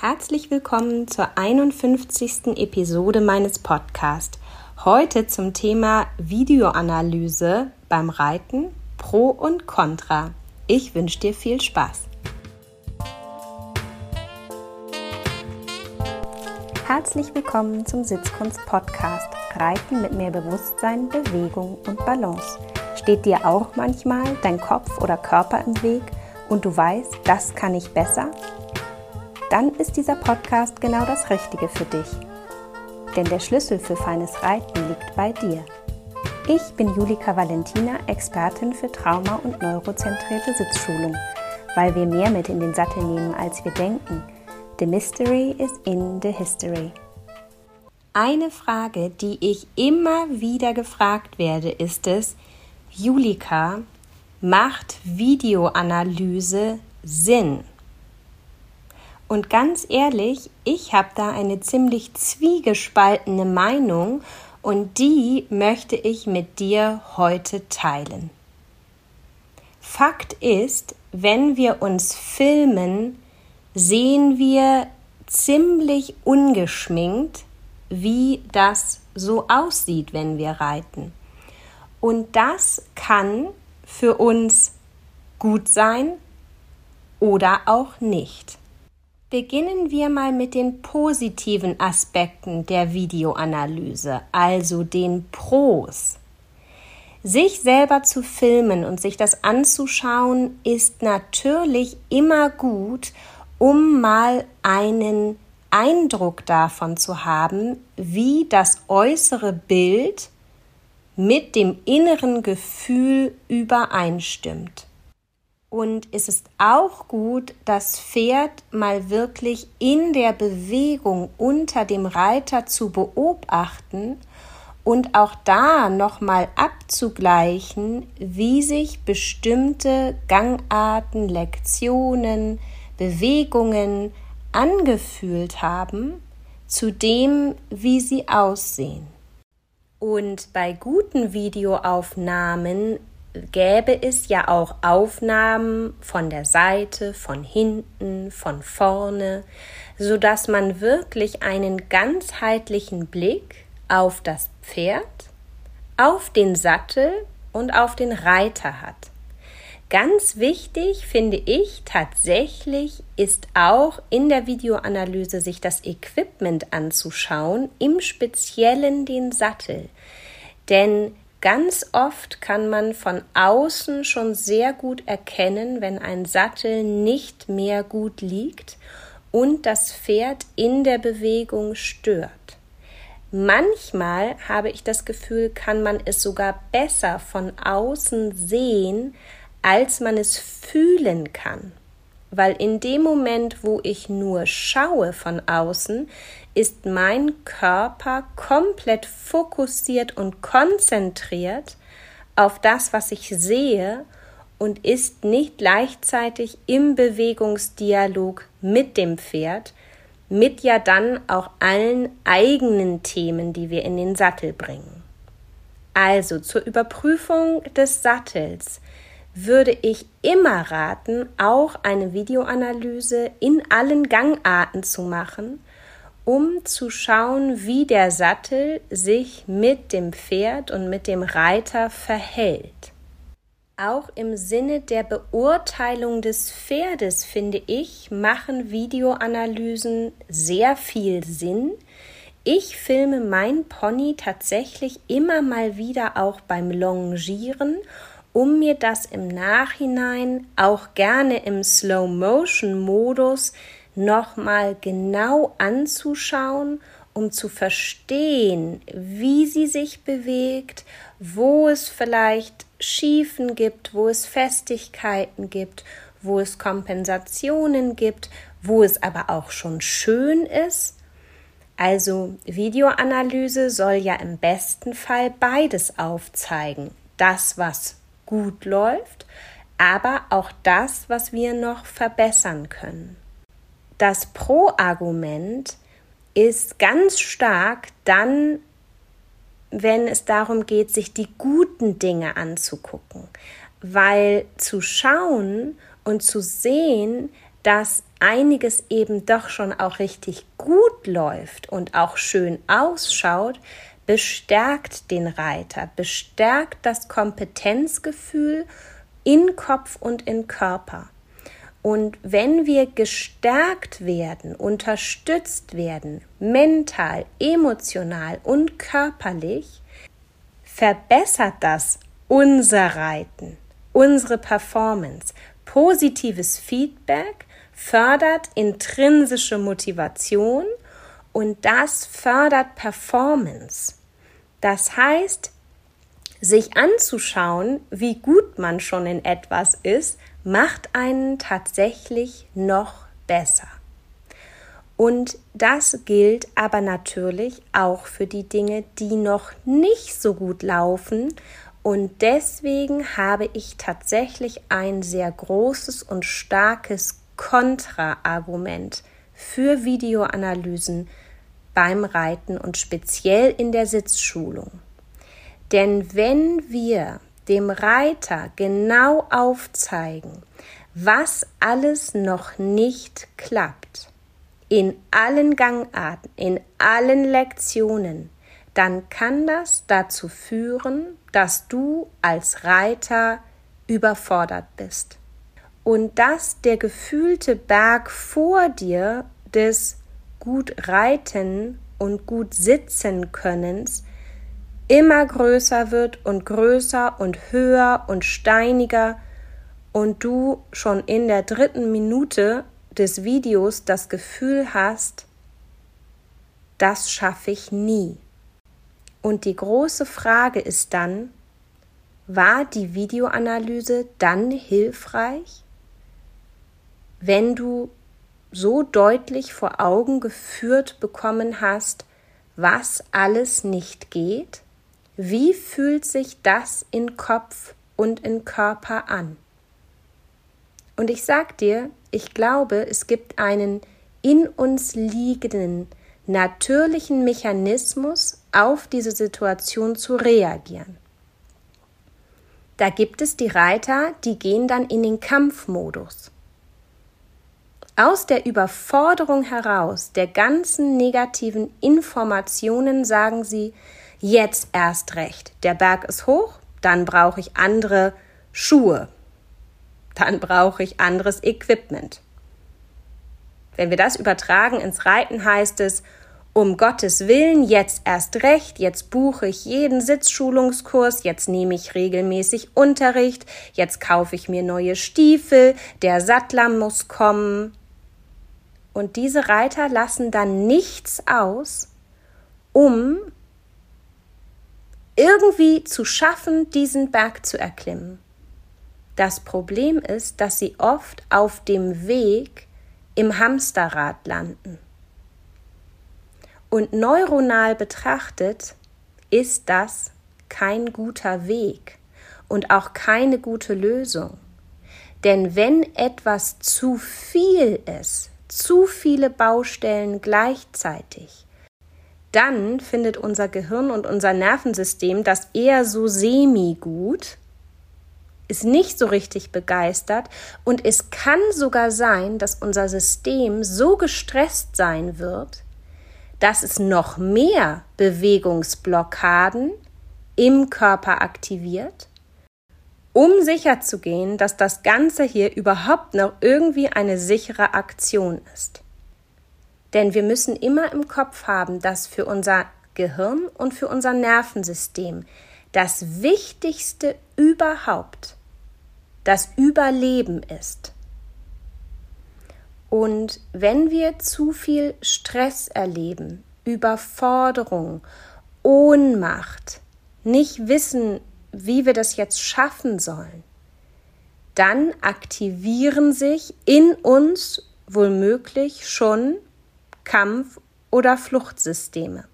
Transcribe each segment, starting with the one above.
Herzlich willkommen zur 51. Episode meines Podcasts. Heute zum Thema Videoanalyse beim Reiten, Pro und Contra. Ich wünsche dir viel Spaß. Herzlich willkommen zum Sitzkunst-Podcast. Reiten mit mehr Bewusstsein, Bewegung und Balance. Steht dir auch manchmal dein Kopf oder Körper im Weg und du weißt, das kann ich besser? Dann ist dieser Podcast genau das Richtige für dich. Denn der Schlüssel für feines Reiten liegt bei dir. Ich bin Julika Valentina, Expertin für Trauma- und neurozentrierte Sitzschulung, weil wir mehr mit in den Sattel nehmen, als wir denken. The mystery is in the history. Eine Frage, die ich immer wieder gefragt werde, ist es: Julika, macht Videoanalyse Sinn? Und ganz ehrlich, ich habe da eine ziemlich zwiegespaltene Meinung und die möchte ich mit dir heute teilen. Fakt ist, wenn wir uns filmen, sehen wir ziemlich ungeschminkt, wie das so aussieht, wenn wir reiten. Und das kann für uns gut sein oder auch nicht. Beginnen wir mal mit den positiven Aspekten der Videoanalyse, also den Pros. Sich selber zu filmen und sich das anzuschauen, ist natürlich immer gut, um mal einen Eindruck davon zu haben, wie das äußere Bild mit dem inneren Gefühl übereinstimmt. Und es ist auch gut, das Pferd mal wirklich in der Bewegung unter dem Reiter zu beobachten und auch da nochmal abzugleichen, wie sich bestimmte Gangarten, Lektionen, Bewegungen angefühlt haben, zu dem, wie sie aussehen. Und bei guten Videoaufnahmen gäbe es ja auch Aufnahmen von der Seite, von hinten, von vorne, sodass man wirklich einen ganzheitlichen Blick auf das Pferd, auf den Sattel und auf den Reiter hat. Ganz wichtig finde ich tatsächlich ist auch in der Videoanalyse sich das Equipment anzuschauen, im Speziellen den Sattel, denn ganz oft kann man von außen schon sehr gut erkennen, wenn ein Sattel nicht mehr gut liegt und das Pferd in der Bewegung stört. Manchmal, habe ich das Gefühl, kann man es sogar besser von außen sehen, als man es fühlen kann. Weil in dem Moment, wo ich nur schaue von außen, ist mein Körper komplett fokussiert und konzentriert auf das, was ich sehe und ist nicht gleichzeitig im Bewegungsdialog mit dem Pferd, mit ja dann auch allen eigenen Themen, die wir in den Sattel bringen. Also zur Überprüfung des Sattels würde ich immer raten, auch eine Videoanalyse in allen Gangarten zu machen, um zu schauen, wie der Sattel sich mit dem Pferd und mit dem Reiter verhält. Auch im Sinne der Beurteilung des Pferdes, finde ich, machen Videoanalysen sehr viel Sinn. Ich filme mein Pony tatsächlich immer mal wieder auch beim Longieren, um mir das im Nachhinein auch gerne im Slow-Motion-Modus nochmal genau anzuschauen, um zu verstehen, wie sie sich bewegt, wo es vielleicht Schiefen gibt, wo es Festigkeiten gibt, wo es Kompensationen gibt, wo es aber auch schon schön ist. Also Videoanalyse soll ja im besten Fall beides aufzeigen. Das, was gut läuft, aber auch das, was wir noch verbessern können. Das Pro-Argument ist ganz stark dann, wenn es darum geht, sich die guten Dinge anzugucken, weil zu schauen und zu sehen, dass einiges eben doch schon auch richtig gut läuft und auch schön ausschaut, bestärkt den Reiter, bestärkt das Kompetenzgefühl in Kopf und in Körper. Und wenn wir gestärkt werden, unterstützt werden, mental, emotional und körperlich, verbessert das unser Reiten, unsere Performance. Positives Feedback fördert intrinsische Motivation und das fördert Performance. Das heißt, sich anzuschauen, wie gut man schon in etwas ist, macht einen tatsächlich noch besser. Und das gilt aber natürlich auch für die Dinge, die noch nicht so gut laufen. Und deswegen habe ich tatsächlich ein sehr großes und starkes Kontraargument für Videoanalysen beim Reiten und speziell in der Sitzschulung. Denn wenn wir dem Reiter genau aufzeigen, was alles noch nicht klappt, in allen Gangarten, in allen Lektionen, dann kann das dazu führen, dass du als Reiter überfordert bist. Und dass der gefühlte Berg vor dir des gut Reiten und gut Sitzen Könnens immer größer wird und größer und höher und steiniger und du schon in der 3. Minute des Videos das Gefühl hast, das schaffe ich nie. Und die große Frage ist dann, war die Videoanalyse dann hilfreich, wenn du so deutlich vor Augen geführt bekommen hast, was alles nicht geht? Wie fühlt sich das in Kopf und in Körper an? Und ich sag dir, ich glaube, es gibt einen in uns liegenden, natürlichen Mechanismus, auf diese Situation zu reagieren. Da gibt es die Reiter, die gehen dann in den Kampfmodus. Aus der Überforderung heraus, der ganzen negativen Informationen sagen sie, jetzt erst recht. Der Berg ist hoch, dann brauche ich andere Schuhe. Dann brauche ich anderes Equipment. Wenn wir das übertragen ins Reiten, heißt es, um Gottes Willen, jetzt erst recht, jetzt buche ich jeden Sitzschulungskurs, jetzt nehme ich regelmäßig Unterricht, jetzt kaufe ich mir neue Stiefel, der Sattler muss kommen. Und diese Reiter lassen dann nichts aus, um irgendwie zu schaffen, diesen Berg zu erklimmen. Das Problem ist, dass sie oft auf dem Weg im Hamsterrad landen. Und neuronal betrachtet ist das kein guter Weg und auch keine gute Lösung. Denn wenn etwas zu viel ist, zu viele Baustellen gleichzeitig, dann findet unser Gehirn und unser Nervensystem das eher so semi-gut, ist nicht so richtig begeistert und es kann sogar sein, dass unser System so gestresst sein wird, dass es noch mehr Bewegungsblockaden im Körper aktiviert, um sicherzugehen, dass das Ganze hier überhaupt noch irgendwie eine sichere Aktion ist. Denn wir müssen immer im Kopf haben, dass für unser Gehirn und für unser Nervensystem das Wichtigste überhaupt das Überleben ist. Und wenn wir zu viel Stress erleben, Überforderung, Ohnmacht, nicht wissen, wie wir das jetzt schaffen sollen, dann aktivieren sich in uns womöglich schon Kampf- oder Fluchtsysteme.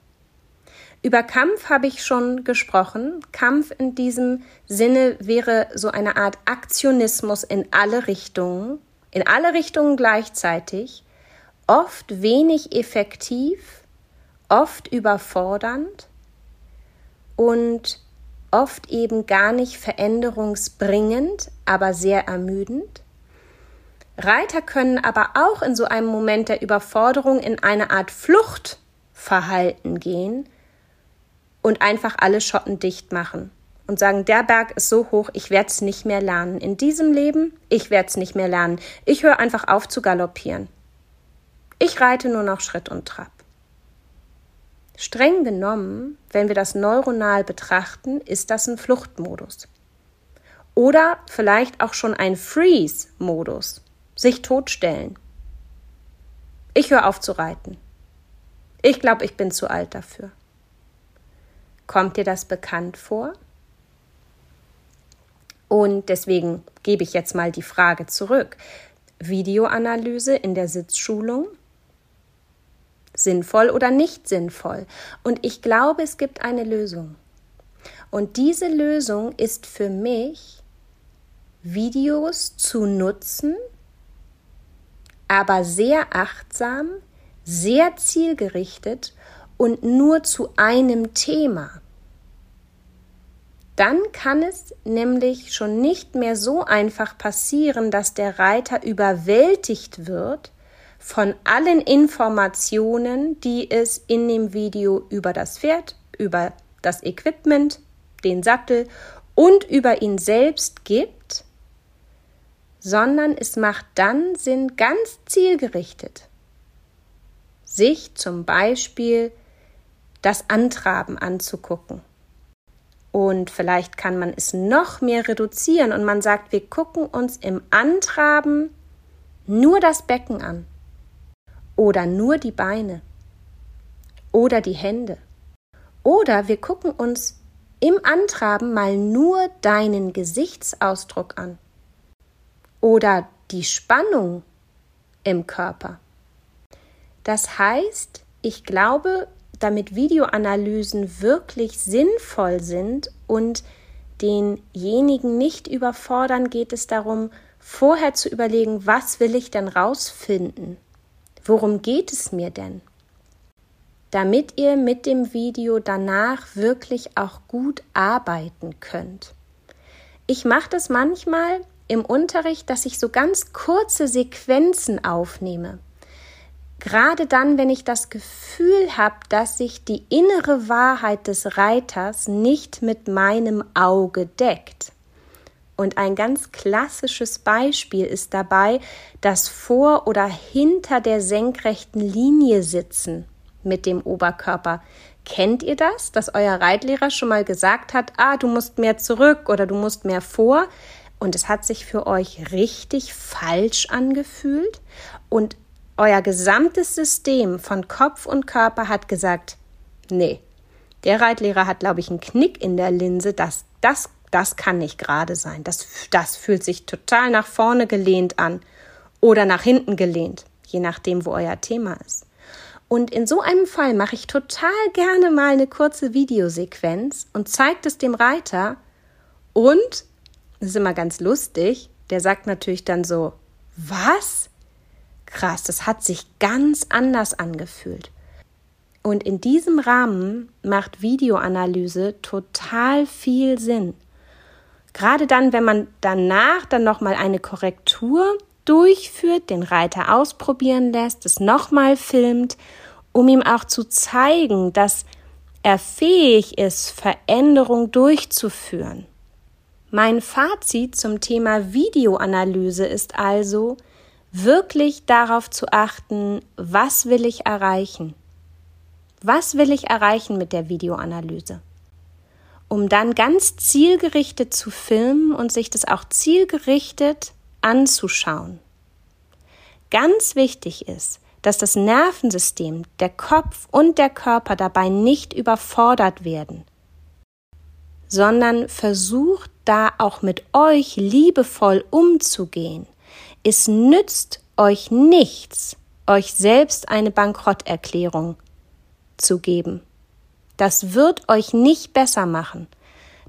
Über Kampf habe ich schon gesprochen. Kampf in diesem Sinne wäre so eine Art Aktionismus in alle Richtungen gleichzeitig, oft wenig effektiv, oft überfordernd und oft eben gar nicht veränderungsbringend, aber sehr ermüdend. Reiter können aber auch in so einem Moment der Überforderung in eine Art Fluchtverhalten gehen und einfach alle Schotten dicht machen und sagen, der Berg ist so hoch, ich werde es nicht mehr lernen. In diesem Leben, ich werde es nicht mehr lernen. Ich höre einfach auf zu galoppieren. Ich reite nur noch Schritt und Trab. Streng genommen, wenn wir das neuronal betrachten, ist das ein Fluchtmodus. Oder vielleicht auch schon ein Freeze-Modus, sich totstellen. Ich höre auf zu reiten. Ich glaube, ich bin zu alt dafür. Kommt dir das bekannt vor? Und deswegen gebe ich jetzt mal die Frage zurück. Videoanalyse in der Sitzschulung? Sinnvoll oder nicht sinnvoll? Und ich glaube, es gibt eine Lösung. Und diese Lösung ist für mich, Videos zu nutzen, aber sehr achtsam, sehr zielgerichtet und nur zu einem Thema. Dann kann es nämlich schon nicht mehr so einfach passieren, dass der Reiter überwältigt wird von allen Informationen, die es in dem Video über das Pferd, über das Equipment, den Sattel und über ihn selbst gibt, sondern es macht dann Sinn, ganz zielgerichtet sich zum Beispiel das Antraben anzugucken. Und vielleicht kann man es noch mehr reduzieren und man sagt, wir gucken uns im Antraben nur das Becken an oder nur die Beine oder die Hände. Oder wir gucken uns im Antraben mal nur deinen Gesichtsausdruck an oder die Spannung im Körper. Das heißt, ich glaube, damit Videoanalysen wirklich sinnvoll sind und denjenigen nicht überfordern, geht es darum, vorher zu überlegen, was will ich denn rausfinden? Worum geht es mir denn? Damit ihr mit dem Video danach wirklich auch gut arbeiten könnt. Ich mache das manchmal im Unterricht, dass ich so ganz kurze Sequenzen aufnehme. Gerade dann, wenn ich das Gefühl habe, dass sich die innere Wahrheit des Reiters nicht mit meinem Auge deckt. Und ein ganz klassisches Beispiel ist dabei, das vor oder hinter der senkrechten Linie sitzen. Mit dem Oberkörper. Kennt ihr das, dass euer Reitlehrer schon mal gesagt hat, du musst mehr zurück oder du musst mehr vor und es hat sich für euch richtig falsch angefühlt und euer gesamtes System von Kopf und Körper hat gesagt, nee, der Reitlehrer hat, glaube ich, einen Knick in der Linse, das kann nicht gerade sein, das fühlt sich total nach vorne gelehnt an oder nach hinten gelehnt, je nachdem, wo euer Thema ist. Und in so einem Fall mache ich total gerne mal eine kurze Videosequenz und zeige das dem Reiter. Und, das ist immer ganz lustig, der sagt natürlich dann so, was? Krass, das hat sich ganz anders angefühlt. Und in diesem Rahmen macht Videoanalyse total viel Sinn. Gerade dann, wenn man danach dann nochmal eine Korrektur durchführt, den Reiter ausprobieren lässt, es nochmal filmt, um ihm auch zu zeigen, dass er fähig ist, Veränderung durchzuführen. Mein Fazit zum Thema Videoanalyse ist also, wirklich darauf zu achten, was will ich erreichen? Was will ich erreichen mit der Videoanalyse? Um dann ganz zielgerichtet zu filmen und sich das auch zielgerichtet anzuschauen. Ganz wichtig ist, dass das Nervensystem, der Kopf und der Körper dabei nicht überfordert werden, sondern versucht da auch mit euch liebevoll umzugehen. Es nützt euch nichts, euch selbst eine Bankrotterklärung zu geben. Das wird euch nicht besser machen.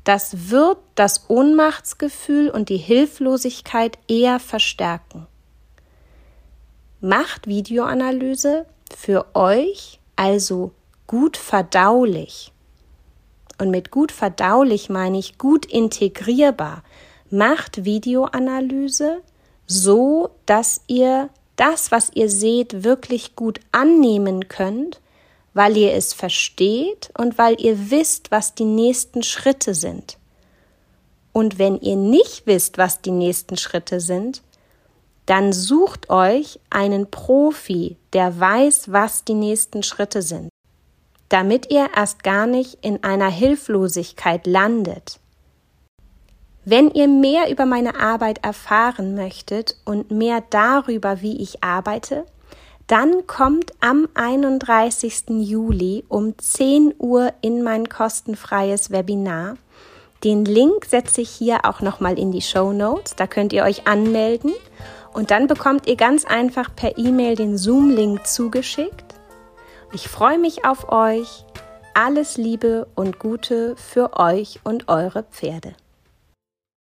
Das wird das Ohnmachtsgefühl und die Hilflosigkeit eher verstärken. Macht Videoanalyse für euch also gut verdaulich. Und mit gut verdaulich meine ich gut integrierbar. Macht Videoanalyse so, dass ihr das, was ihr seht, wirklich gut annehmen könnt, weil ihr es versteht und weil ihr wisst, was die nächsten Schritte sind. Und wenn ihr nicht wisst, was die nächsten Schritte sind, dann sucht euch einen Profi, der weiß, was die nächsten Schritte sind, damit ihr erst gar nicht in einer Hilflosigkeit landet. Wenn ihr mehr über meine Arbeit erfahren möchtet und mehr darüber, wie ich arbeite, dann kommt am 31. Juli um 10 Uhr in mein kostenfreies Webinar. Den Link setze ich hier auch nochmal in die Shownotes, da könnt ihr euch anmelden und dann bekommt ihr ganz einfach per E-Mail den Zoom-Link zugeschickt. Ich freue mich auf euch. Alles Liebe und Gute für euch und eure Pferde.